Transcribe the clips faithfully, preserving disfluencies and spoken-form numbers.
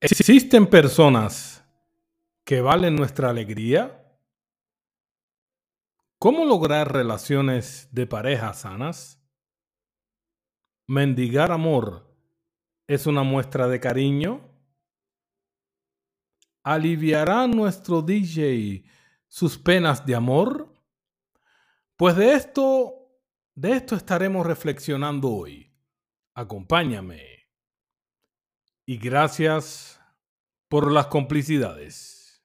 ¿Existen personas que valen nuestra alegría? ¿Cómo lograr relaciones de pareja sanas? ¿Mendigar amor es una muestra de cariño? ¿Aliviará nuestro D J sus penas de amor? Pues de esto, de esto estaremos reflexionando hoy. Acompáñame. Y gracias por las complicidades.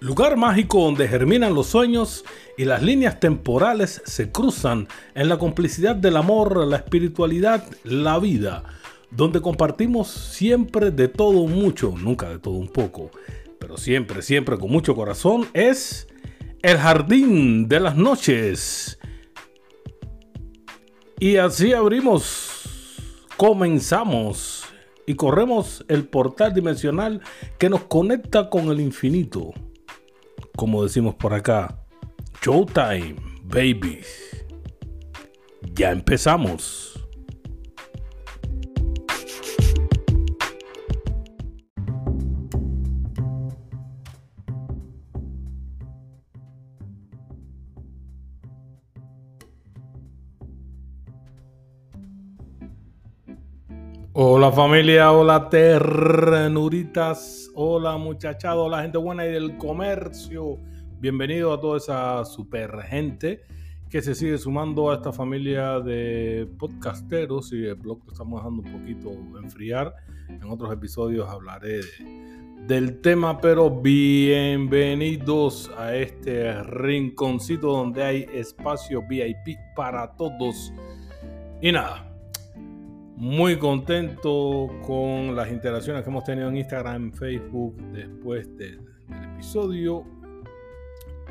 Lugar mágico donde germinan los sueños y las líneas temporales se cruzan en la complicidad del amor, la espiritualidad, la vida, donde compartimos siempre de todo mucho, nunca de todo un poco, pero siempre, siempre con mucho corazón, es el Jardín de las Noches. Y así abrimos, comenzamos y corremos el portal dimensional que nos conecta con el infinito, como decimos por acá. Show Time Babys. Ya empezamos. Hola familia, hola ternuritas, hola muchachado, hola gente buena y del comercio. Bienvenido a toda esa super gente que se sigue sumando a esta familia de podcasteros, y el blog lo estamos dejando un poquito enfriar. En otros episodios hablaré de, del tema, pero bienvenidos a este rinconcito donde hay espacio V I P para todos. Y nada, muy contento con las interacciones que hemos tenido en Instagram, en Facebook, después de, del episodio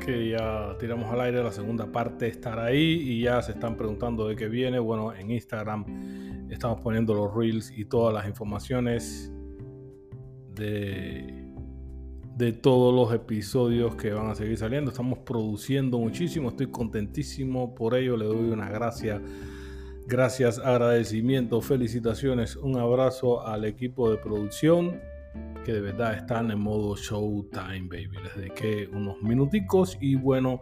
que ya tiramos al aire. La segunda parte estará ahí y ya se están preguntando de qué viene. Bueno, en Instagram estamos poniendo los reels y todas las informaciones de, de todos los episodios que van a seguir saliendo. Estamos produciendo muchísimo, estoy contentísimo por ello. Le doy una gracia, gracias, agradecimiento, felicitaciones, un abrazo al equipo de producción, que de verdad están en modo Showtime, baby. Les dediqué unos minuticos y bueno,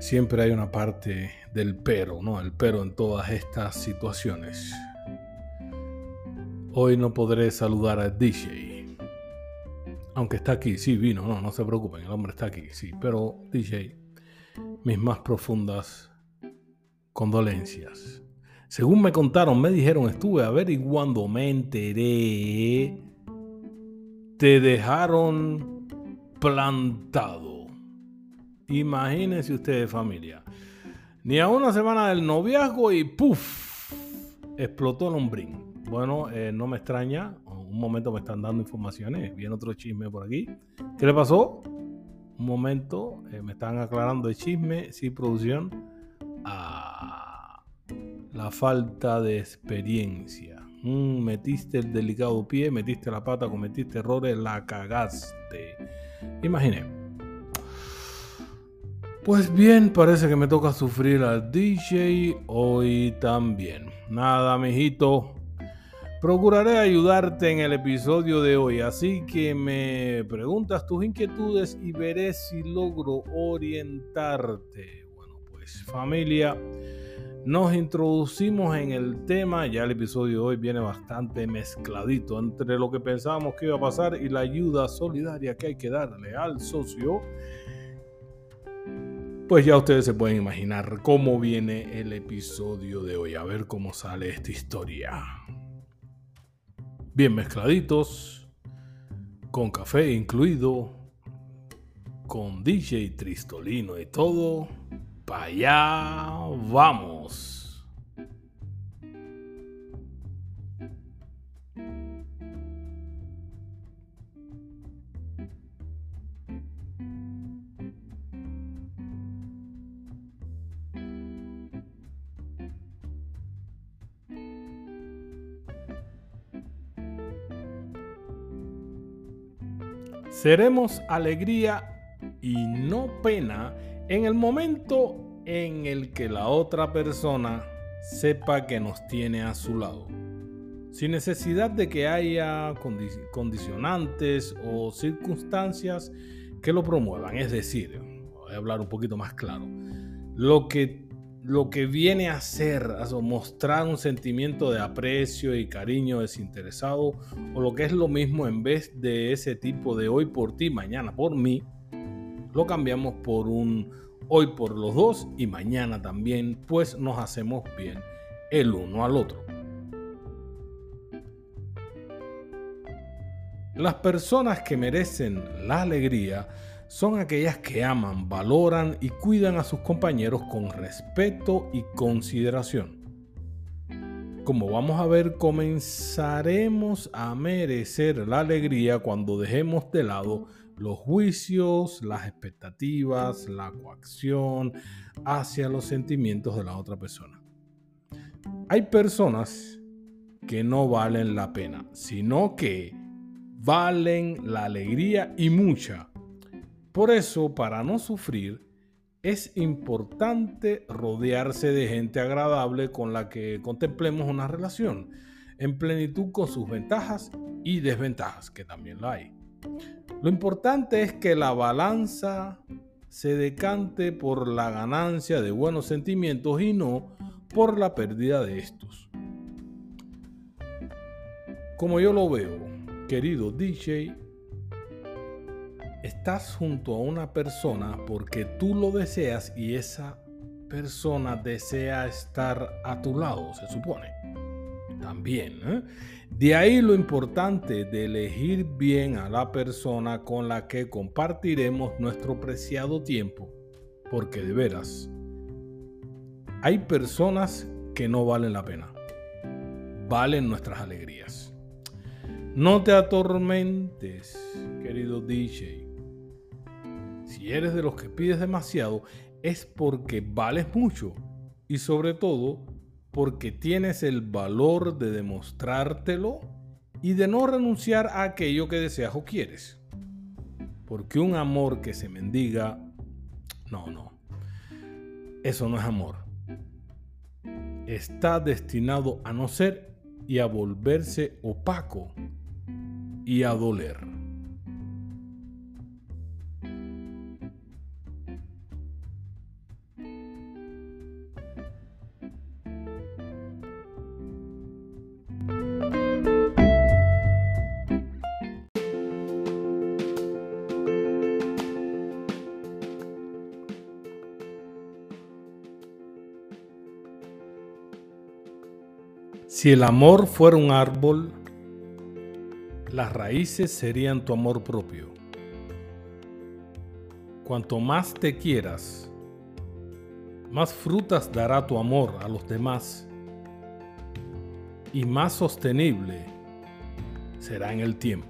siempre hay una parte del pero, ¿no? El pero en todas estas situaciones. Hoy no podré saludar al D J, aunque está aquí, sí vino, no, no se preocupen, el hombre está aquí, sí. Pero D J, mis más profundas condolencias. Según me contaron, me dijeron, estuve averiguando, me enteré, te dejaron plantado. Imagínense ustedes, familia. Ni a una semana del noviazgo y ¡puf! Explotó el hombrín. Bueno, eh, no me extraña. Un momento me están dando informaciones. Viene otro chisme por aquí. ¿Qué le pasó? Un momento. Eh, me están aclarando el chisme. Sí, producción. Ah, la falta de experiencia. Mm, metiste el delicado pie, metiste la pata, cometiste errores, la cagaste. Imaginé. Pues bien, parece que me toca sufrir al D J hoy también. Nada, mijito. Procuraré ayudarte en el episodio de hoy, así que me preguntas tus inquietudes y veré si logro orientarte. Bueno, pues familia, nos introducimos en el tema. Ya el episodio de hoy viene bastante mezcladito entre lo que pensábamos que iba a pasar y la ayuda solidaria que hay que darle al socio. Pues ya ustedes se pueden imaginar cómo viene el episodio de hoy. A ver cómo sale esta historia. Bien mezcladitos, con café incluido, con D J Tristolino y todo. ¡Para allá vamos! Seremos alegría y no pena En el momento en el que la otra persona sepa que nos tiene a su lado, sin necesidad de que haya condicionantes o circunstancias que lo promuevan. Es decir, voy a hablar un poquito más claro. Lo que, lo que viene a ser, a mostrar un sentimiento de aprecio y cariño desinteresado, o lo que es lo mismo, en vez de ese tipo de hoy por ti, mañana por mí, lo cambiamos por un hoy por los dos y mañana también, pues nos hacemos bien el uno al otro. Las personas que merecen la alegría son aquellas que aman, valoran y cuidan a sus compañeros con respeto y consideración. Como vamos a ver, comenzaremos a merecer la alegría cuando dejemos de lado los juicios, las expectativas, la coacción hacia los sentimientos de la otra persona. Hay personas que no valen la pena, sino que valen la alegría, y mucha. Por eso, para no sufrir, es importante rodearse de gente agradable con la que contemplemos una relación en plenitud, con sus ventajas y desventajas, que también la hay. Lo importante es que la balanza se decante por la ganancia de buenos sentimientos y no por la pérdida de estos. Como yo lo veo, querido D J, estás junto a una persona porque tú lo deseas y esa persona desea estar a tu lado, se supone. También, ¿eh? De ahí lo importante de elegir bien a la persona con la que compartiremos nuestro preciado tiempo. Porque de veras, hay personas que no valen la pena. Valen nuestras alegrías. No te atormentes, querido D J. Si eres de los que pides demasiado, es porque vales mucho y sobre todo porque tienes el valor de demostrártelo y de no renunciar a aquello que deseas o quieres. Porque un amor que se mendiga, no, no, eso no es amor. Está destinado a no ser y a volverse opaco y a doler. Si el amor fuera un árbol, las raíces serían tu amor propio. Cuanto más te quieras, más frutas dará tu amor a los demás y más sostenible será en el tiempo.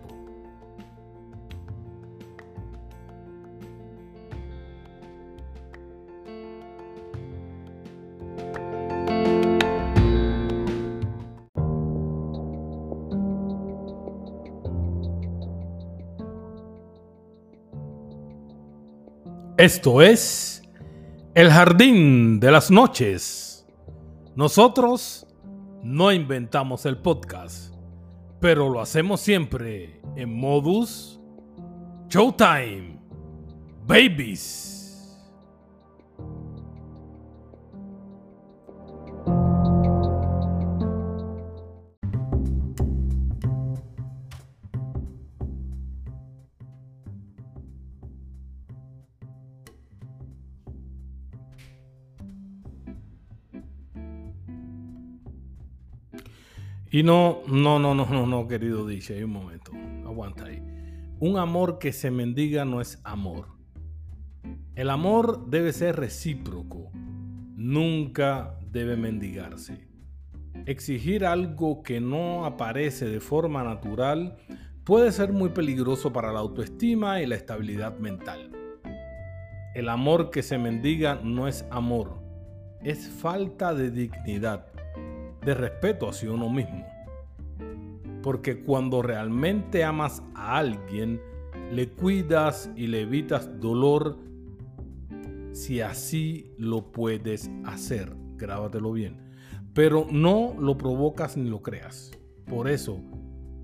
Esto es el Jardín de las Noches. Nosotros no inventamos el podcast, pero lo hacemos siempre en modus Showtime Babys. Y no, no, no, no, no, no, querido D J, un momento, aguanta ahí. Un amor que se mendiga no es amor. El amor debe ser recíproco, nunca debe mendigarse. Exigir algo que no aparece de forma natural puede ser muy peligroso para la autoestima y la estabilidad mental. El amor que se mendiga no es amor, es falta de dignidad, de respeto hacia uno mismo. Porque cuando realmente amas a alguien, le cuidas y le evitas dolor si así lo puedes hacer. Grábatelo bien. Pero no lo provocas ni lo creas. Por eso,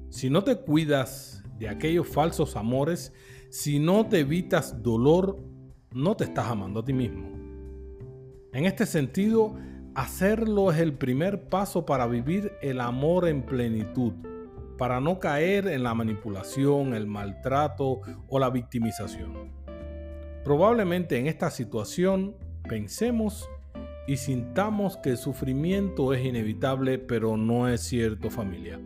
si no te cuidas de aquellos falsos amores, si no te evitas dolor, no te estás amando a ti mismo. En este sentido, hacerlo es el primer paso para vivir el amor en plenitud, para no caer en la manipulación, el maltrato o la victimización. Probablemente en esta situación pensemos y sintamos que el sufrimiento es inevitable, pero no es cierto, familia.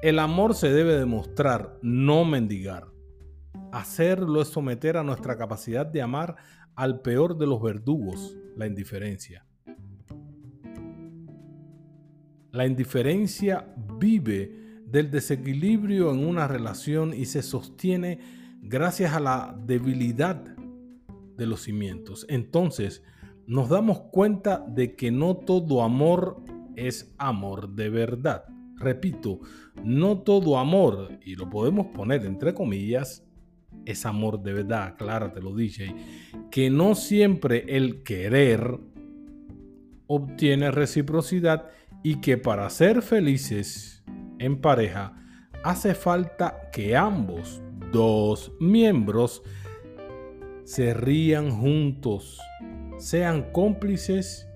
El amor se debe demostrar, no mendigar. Hacerlo es someter a nuestra capacidad de amar al peor de los verdugos, la indiferencia. La indiferencia vive del desequilibrio en una relación y se sostiene gracias a la debilidad de los cimientos. Entonces, nos damos cuenta de que no todo amor es amor de verdad. Repito, no todo amor, y lo podemos poner entre comillas, es amor de verdad. Acláratelo, D J, que no siempre el querer obtiene reciprocidad y que para ser felices en pareja hace falta que ambos dos miembros se rían juntos, sean cómplices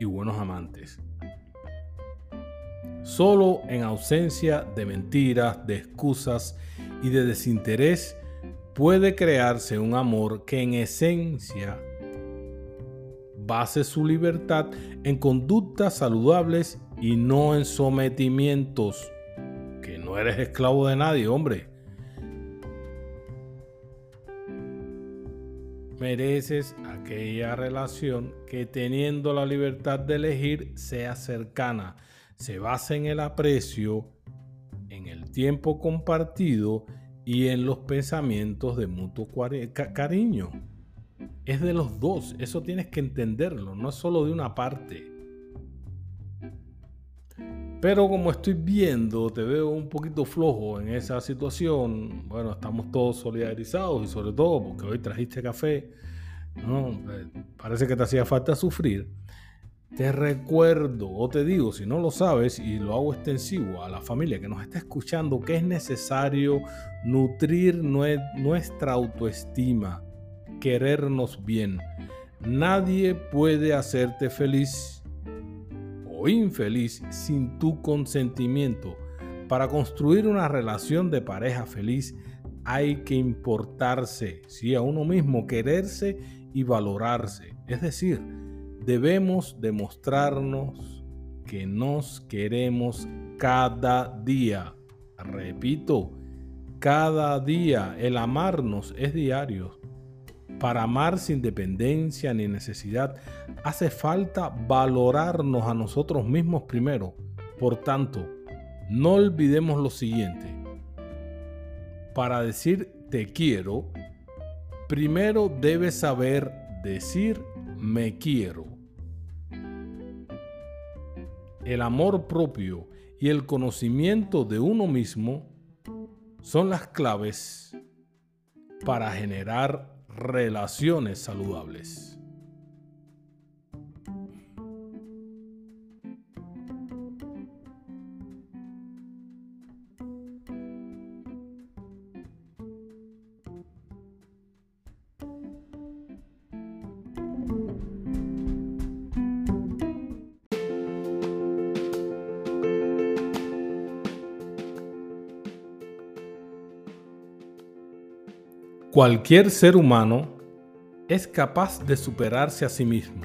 y buenos amantes. Solo en ausencia de mentiras, de excusas y de desinterés puede crearse un amor que en esencia base su libertad en conductas saludables y no en sometimientos. Que no eres esclavo de nadie, hombre. Mereces aquella relación que, teniendo la libertad de elegir, sea cercana, se base en el aprecio, en el tiempo compartido y en los pensamientos de mutuo cariño. Es de los dos, eso tienes que entenderlo, no es solo de una parte. Pero como estoy viendo, te veo un poquito flojo en esa situación. Bueno, estamos todos solidarizados y sobre todo porque hoy trajiste café, ¿no? Parece que te hacía falta sufrir. Te recuerdo, o te digo, si no lo sabes, y lo hago extensivo a la familia que nos está escuchando, que es necesario nutrir nue- nuestra autoestima, querernos bien. Nadie puede hacerte feliz o infeliz sin tu consentimiento. Para construir una relación de pareja feliz hay que importarse, sí, a uno mismo, quererse y valorarse. Es decir, debemos demostrarnos que nos queremos cada día. Repito, cada día. El amarnos es diario. Para amar sin dependencia ni necesidad, hace falta valorarnos a nosotros mismos primero. Por tanto, no olvidemos lo siguiente. Para decir te quiero, primero debes saber decir me quiero. El amor propio y el conocimiento de uno mismo son las claves para generar relaciones saludables. Cualquier ser humano es capaz de superarse a sí mismo,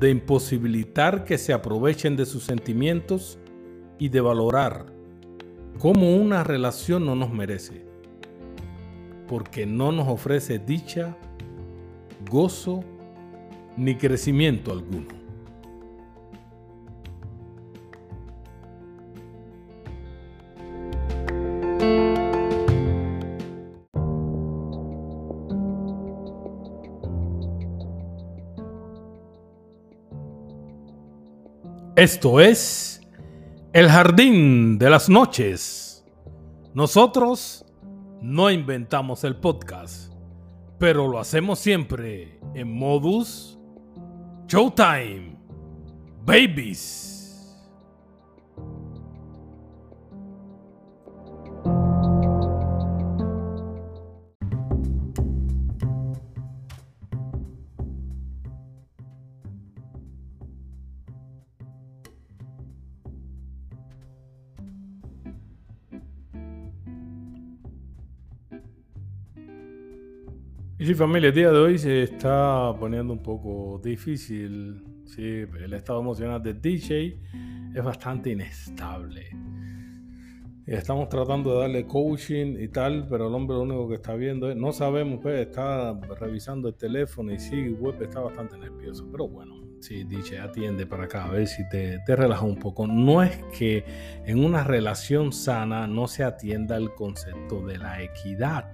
de imposibilitar que se aprovechen de sus sentimientos y de valorar cómo una relación no nos merece, porque no nos ofrece dicha, gozo ni crecimiento alguno. Esto es el Jardín de las Noches. Nosotros no inventamos el podcast. pero lo hacemos siempre en modus Showtime Babys. Y sí, familia, el día de hoy se está poniendo un poco difícil. Sí, el estado emocional del D J es bastante inestable. Estamos tratando de darle coaching y tal, pero el hombre lo único que está viendo es, no sabemos, pues, está revisando el teléfono y sigue web, está bastante nervioso. Pero bueno, sí, D J, atiende para acá, a ver si te, te relajas un poco. No es que en una relación sana no se atienda el concepto de la equidad,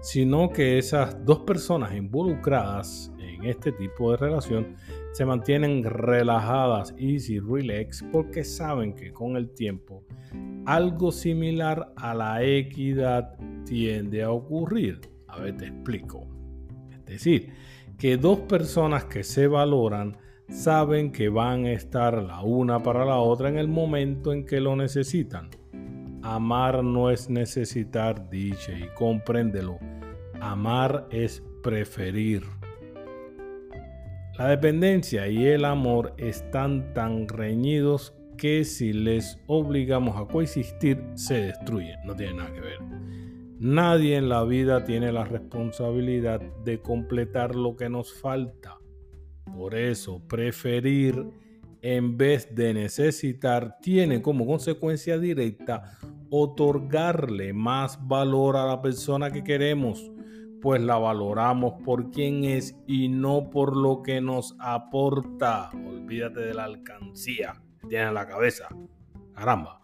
sino que esas dos personas involucradas en este tipo de relación se mantienen relajadas, easy, relax, porque saben que con el tiempo algo similar a la equidad tiende a ocurrir. A ver, te explico. Es decir, que dos personas que se valoran saben que van a estar la una para la otra en el momento en que lo necesitan. Amar no es necesitar, D J, compréndelo. Amar es preferir. La dependencia y el amor están tan reñidos que si les obligamos a coexistir, se destruyen. No tiene nada que ver. Nadie en la vida tiene la responsabilidad de completar lo que nos falta. Por eso, preferir en vez de necesitar tiene como consecuencia directa otorgarle más valor a la persona que queremos, pues la valoramos por quien es y no por lo que nos aporta. Olvídate de la alcancía que tienes en la cabeza. Caramba.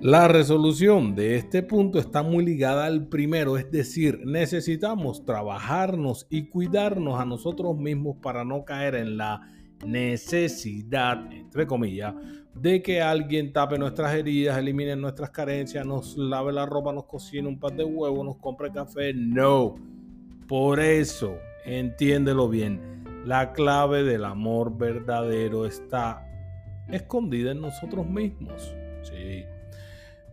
La resolución de este punto está muy ligada al primero, es decir, necesitamos trabajarnos y cuidarnos a nosotros mismos para no caer en la necesidad, entre comillas, de que alguien tape nuestras heridas, elimine nuestras carencias, nos lave la ropa, nos cocine un par de huevos, nos compre café. No. Por eso, entiéndelo bien, la clave del amor verdadero está escondida en nosotros mismos. Sí.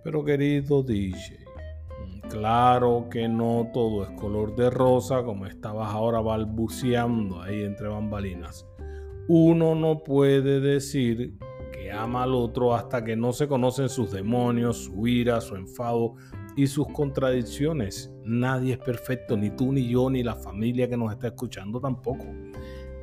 Pero querido D J, claro que no todo es color de rosa, como estabas ahora balbuceando ahí entre bambalinas. Uno no puede decir que ama al otro hasta que no se conocen sus demonios, su ira, su enfado y sus contradicciones. Nadie es perfecto, ni tú, ni yo, ni la familia que nos está escuchando tampoco.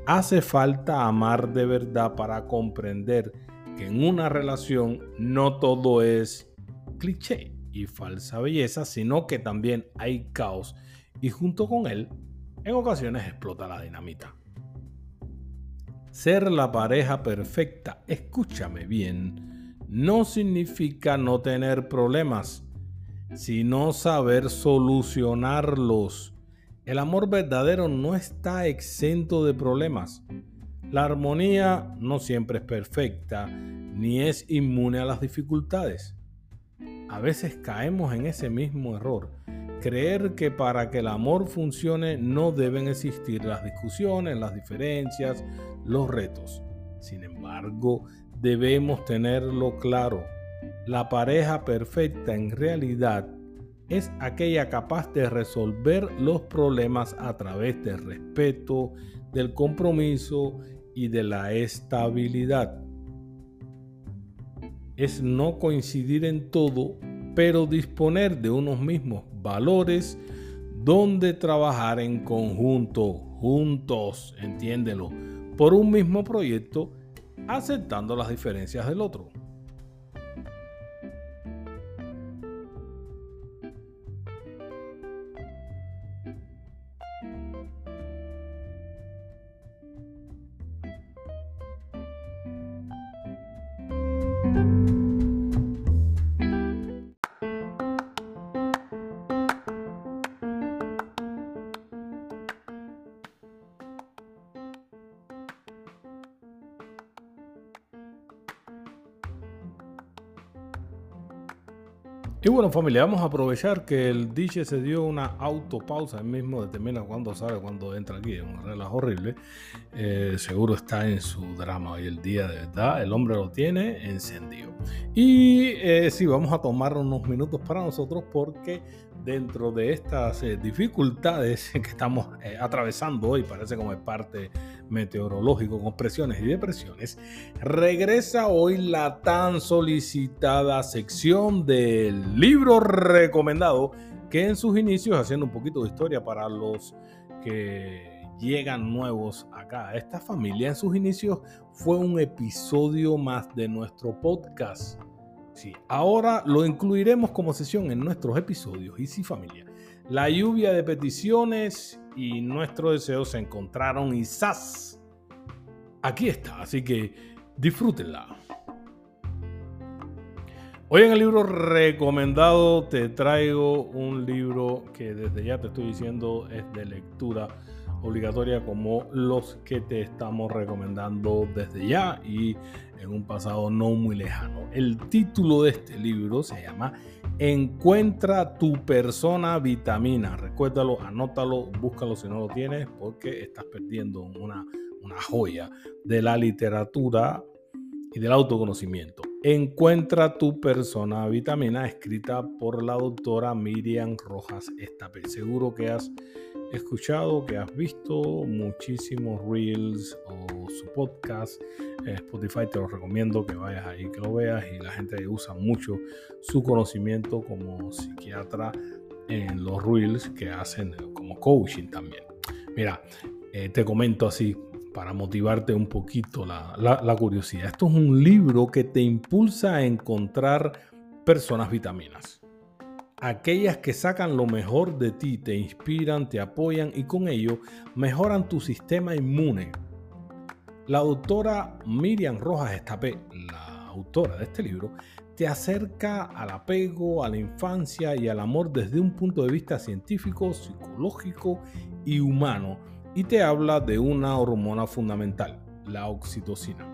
Hace falta amar de verdad para comprender que en una relación no todo es cliché y falsa belleza, sino que también hay caos y junto con él, en ocasiones explota la dinamita. Ser la pareja perfecta, escúchame bien, no significa no tener problemas, sino saber solucionarlos. El amor verdadero no está exento de problemas. La armonía no siempre es perfecta, ni es inmune a las dificultades. A veces caemos en ese mismo error. Creer que para que el amor funcione no deben existir las discusiones, las diferencias, los retos. Sin embargo, debemos tenerlo claro. La pareja perfecta en realidad es aquella capaz de resolver los problemas a través del respeto, del compromiso y de la estabilidad. Es no coincidir en todo, pero disponer de unos mismos valores donde trabajar en conjunto, juntos, entiéndelo, por un mismo proyecto, aceptando las diferencias del otro. Y Y bueno, familia, vamos a aprovechar que el D J se dio una autopausa. Él mismo determina cuándo sale, cuándo entra aquí. Es un relajo horrible. Eh, seguro está en su drama hoy el día, de verdad. El hombre lo tiene encendido. Y eh, sí, vamos a tomar unos minutos para nosotros porque dentro de estas eh, dificultades que estamos eh, atravesando hoy, parece como el parte meteorológico con presiones y depresiones, regresa hoy la tan solicitada sección del libro recomendado, que en sus inicios, haciendo un poquito de historia para los que llegan nuevos acá a esta familia, en sus inicios fue un episodio más de nuestro podcast. Sí, ahora lo incluiremos como sesión en nuestros episodios. Y sí, familia, la lluvia de peticiones y nuestros deseos se encontraron y ¡zas! Aquí está, así que disfrútenla. Hoy en el libro recomendado te traigo un libro que desde ya te estoy diciendo es de lectura obligatoria, como los que te estamos recomendando desde ya y en un pasado no muy lejano. El título de este libro se llama Encuentra tu persona vitamina. Recuérdalo, anótalo, búscalo si no lo tienes, porque estás perdiendo una, una joya de la literatura y del autoconocimiento. Encuentra tu persona vitamina, escrita por la doctora Miriam Rojas Estapel. Seguro que has escuchado, que has visto muchísimos reels o su podcast. Spotify te lo recomiendo que vayas ahí, que lo veas, y la gente usa mucho su conocimiento como psiquiatra en los reels que hacen como coaching también. Mira, eh, te comento así, para motivarte un poquito la, la, la curiosidad. Esto es un libro que te impulsa a encontrar personas vitaminas. Aquellas que sacan lo mejor de ti, te inspiran, te apoyan y con ello mejoran tu sistema inmune. La doctora Miriam Rojas Estapel, la autora de este libro, te acerca al apego, a la infancia y al amor desde un punto de vista científico, psicológico y humano, y te habla de una hormona fundamental, la oxitocina.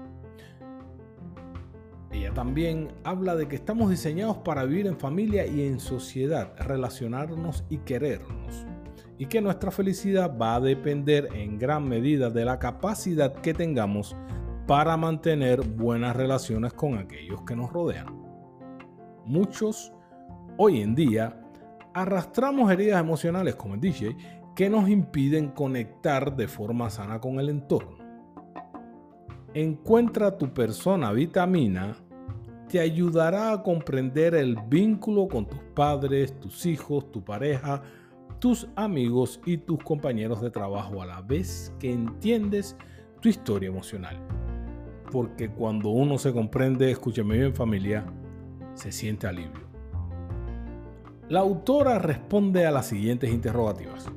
Ella también habla de que estamos diseñados para vivir en familia y en sociedad, relacionarnos y querernos, y que nuestra felicidad va a depender en gran medida de la capacidad que tengamos para mantener buenas relaciones con aquellos que nos rodean. Muchos hoy en día arrastramos heridas emocionales, como el D J, que nos impiden conectar de forma sana con el entorno. Encuentra tu persona vitamina te ayudará a comprender el vínculo con tus padres, tus hijos, tu pareja, tus amigos y tus compañeros de trabajo, a la vez que entiendes tu historia emocional. Porque cuando uno se comprende, escúchame bien, familia, se siente alivio. La autora responde a las siguientes interrogativas.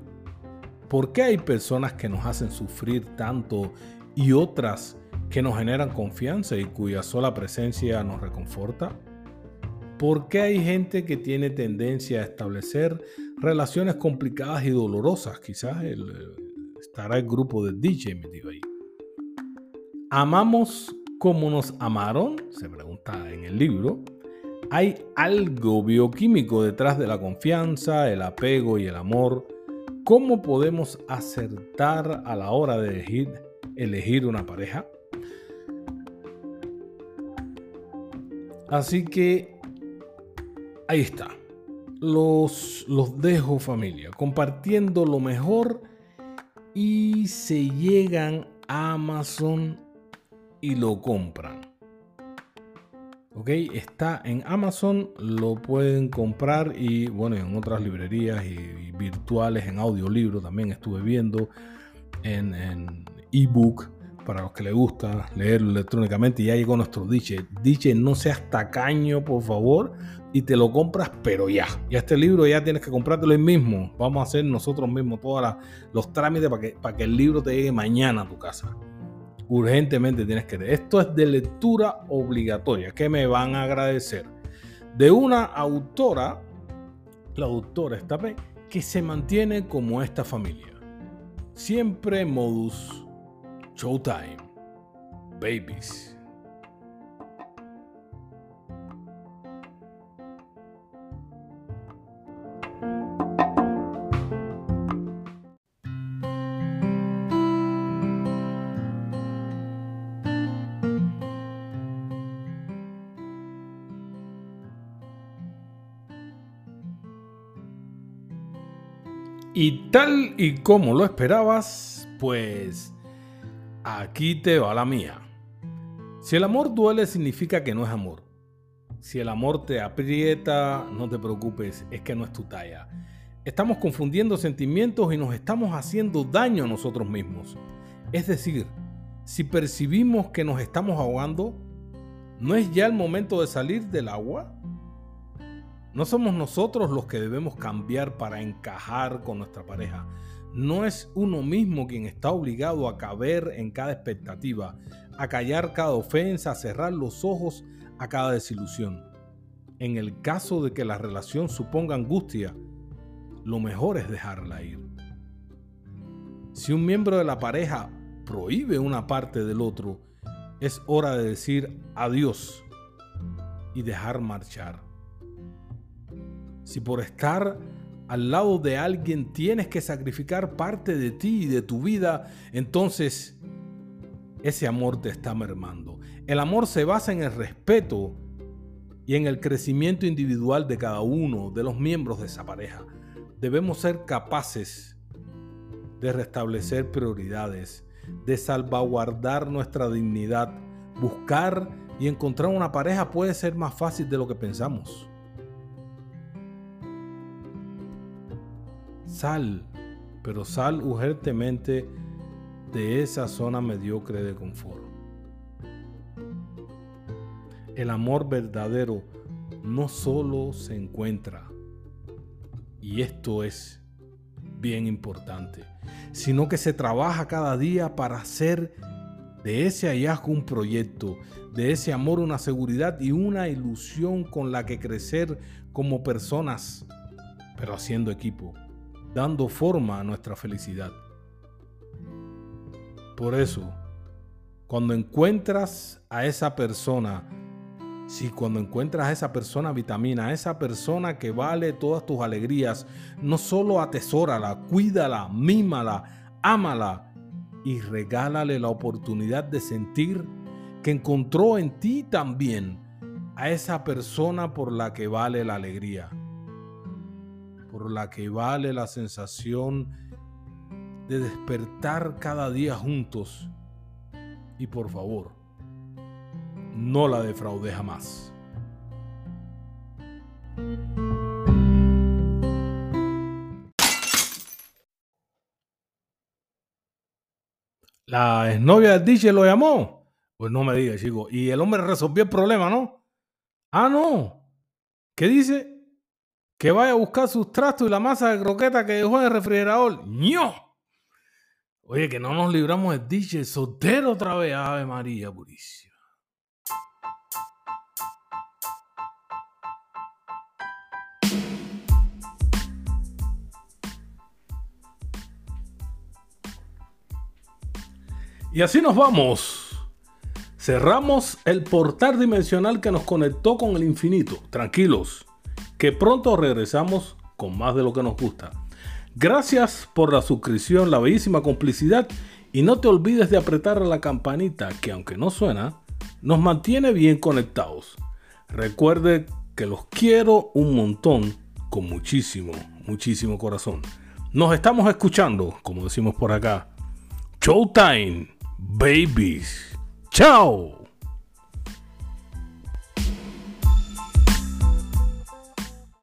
¿Por qué hay personas que nos hacen sufrir tanto y otras que nos generan confianza y cuya sola presencia nos reconforta? ¿Por qué hay gente que tiene tendencia a establecer relaciones complicadas y dolorosas? Quizás el, estará el grupo de D J metido ahí. ¿Amamos como nos amaron? Se pregunta en el libro. ¿Hay algo bioquímico detrás de la confianza, el apego y el amor? ¿Cómo podemos acertar a la hora de elegir, elegir una pareja? Así que ahí está. Los, los dejo, familia, compartiendo lo mejor, y se llegan a Amazon y lo compran. Ok, está en Amazon, lo pueden comprar y bueno, en otras librerías y, y virtuales, en audiolibro también estuve viendo, en, en ebook, para los que les gusta leerlo electrónicamente. Y ya llegó nuestro D J. D J, no seas tacaño, por favor, y te lo compras, pero ya. Ya este libro ya tienes que comprártelo hoy mismo. Vamos a hacer nosotros mismos todos los trámites para que, para que el libro te llegue mañana a tu casa. Urgentemente tienes que leer. Esto es de lectura obligatoria, que me van a agradecer. De una autora, la autora Estapel, que se mantiene como esta familia. Siempre modus Showtime Babys. Y tal y como lo esperabas, pues aquí te va la mía. Si el amor duele, significa que no es amor. Si el amor te aprieta, no te preocupes, es que no es tu talla. Estamos confundiendo sentimientos y nos estamos haciendo daño a nosotros mismos. Es decir, si percibimos que nos estamos ahogando, ¿no es ya el momento de salir del agua? No somos nosotros los que debemos cambiar para encajar con nuestra pareja. No es uno mismo quien está obligado a caber en cada expectativa, a callar cada ofensa, a cerrar los ojos a cada desilusión. En el caso de que la relación suponga angustia, lo mejor es dejarla ir. Si un miembro de la pareja prohíbe una parte del otro, es hora de decir adiós y dejar marchar. Si por estar al lado de alguien tienes que sacrificar parte de ti y de tu vida, entonces ese amor te está mermando. El amor se basa en el respeto y en el crecimiento individual de cada uno de los miembros de esa pareja. Debemos ser capaces de restablecer prioridades, de salvaguardar nuestra dignidad. Buscar y encontrar una pareja puede ser más fácil de lo que pensamos. Sal, pero sal urgentemente de esa zona mediocre de confort. El amor verdadero no solo se encuentra, y esto es bien importante, sino que se trabaja cada día para hacer de ese hallazgo un proyecto, de ese amor una seguridad y una ilusión con la que crecer como personas, pero haciendo equipo, dando forma a nuestra felicidad. Por eso, cuando encuentras a esa persona, si cuando encuentras a esa persona vitamina, a esa persona que vale todas tus alegrías, no solo atesórala, cuídala, mímala, ámala y regálale la oportunidad de sentir que encontró en ti también a esa persona por la que vale la alegría, por la que vale la sensación de despertar cada día juntos. Y por favor, no la defraudes jamás. La exnovia del D J lo llamó. Pues no me digas, chico. Y el hombre resolvió el problema, ¿no? Ah, no. ¿Qué dice? Que vaya a buscar sus trastos y la masa de croqueta que dejó en el refrigerador. ¡Ño! Oye, que no nos libramos del D J soltero otra vez. Ave María purísima. Y así nos vamos. Cerramos el portal dimensional que nos conectó con el infinito. Tranquilos, que pronto regresamos con más de lo que nos gusta. Gracias por la suscripción, la bellísima complicidad, y no te olvides de apretar la campanita que, aunque no suena, nos mantiene bien conectados. Recuerde que los quiero un montón, con muchísimo, muchísimo corazón. Nos estamos escuchando, como decimos por acá. Showtime, babies. ¡Chao!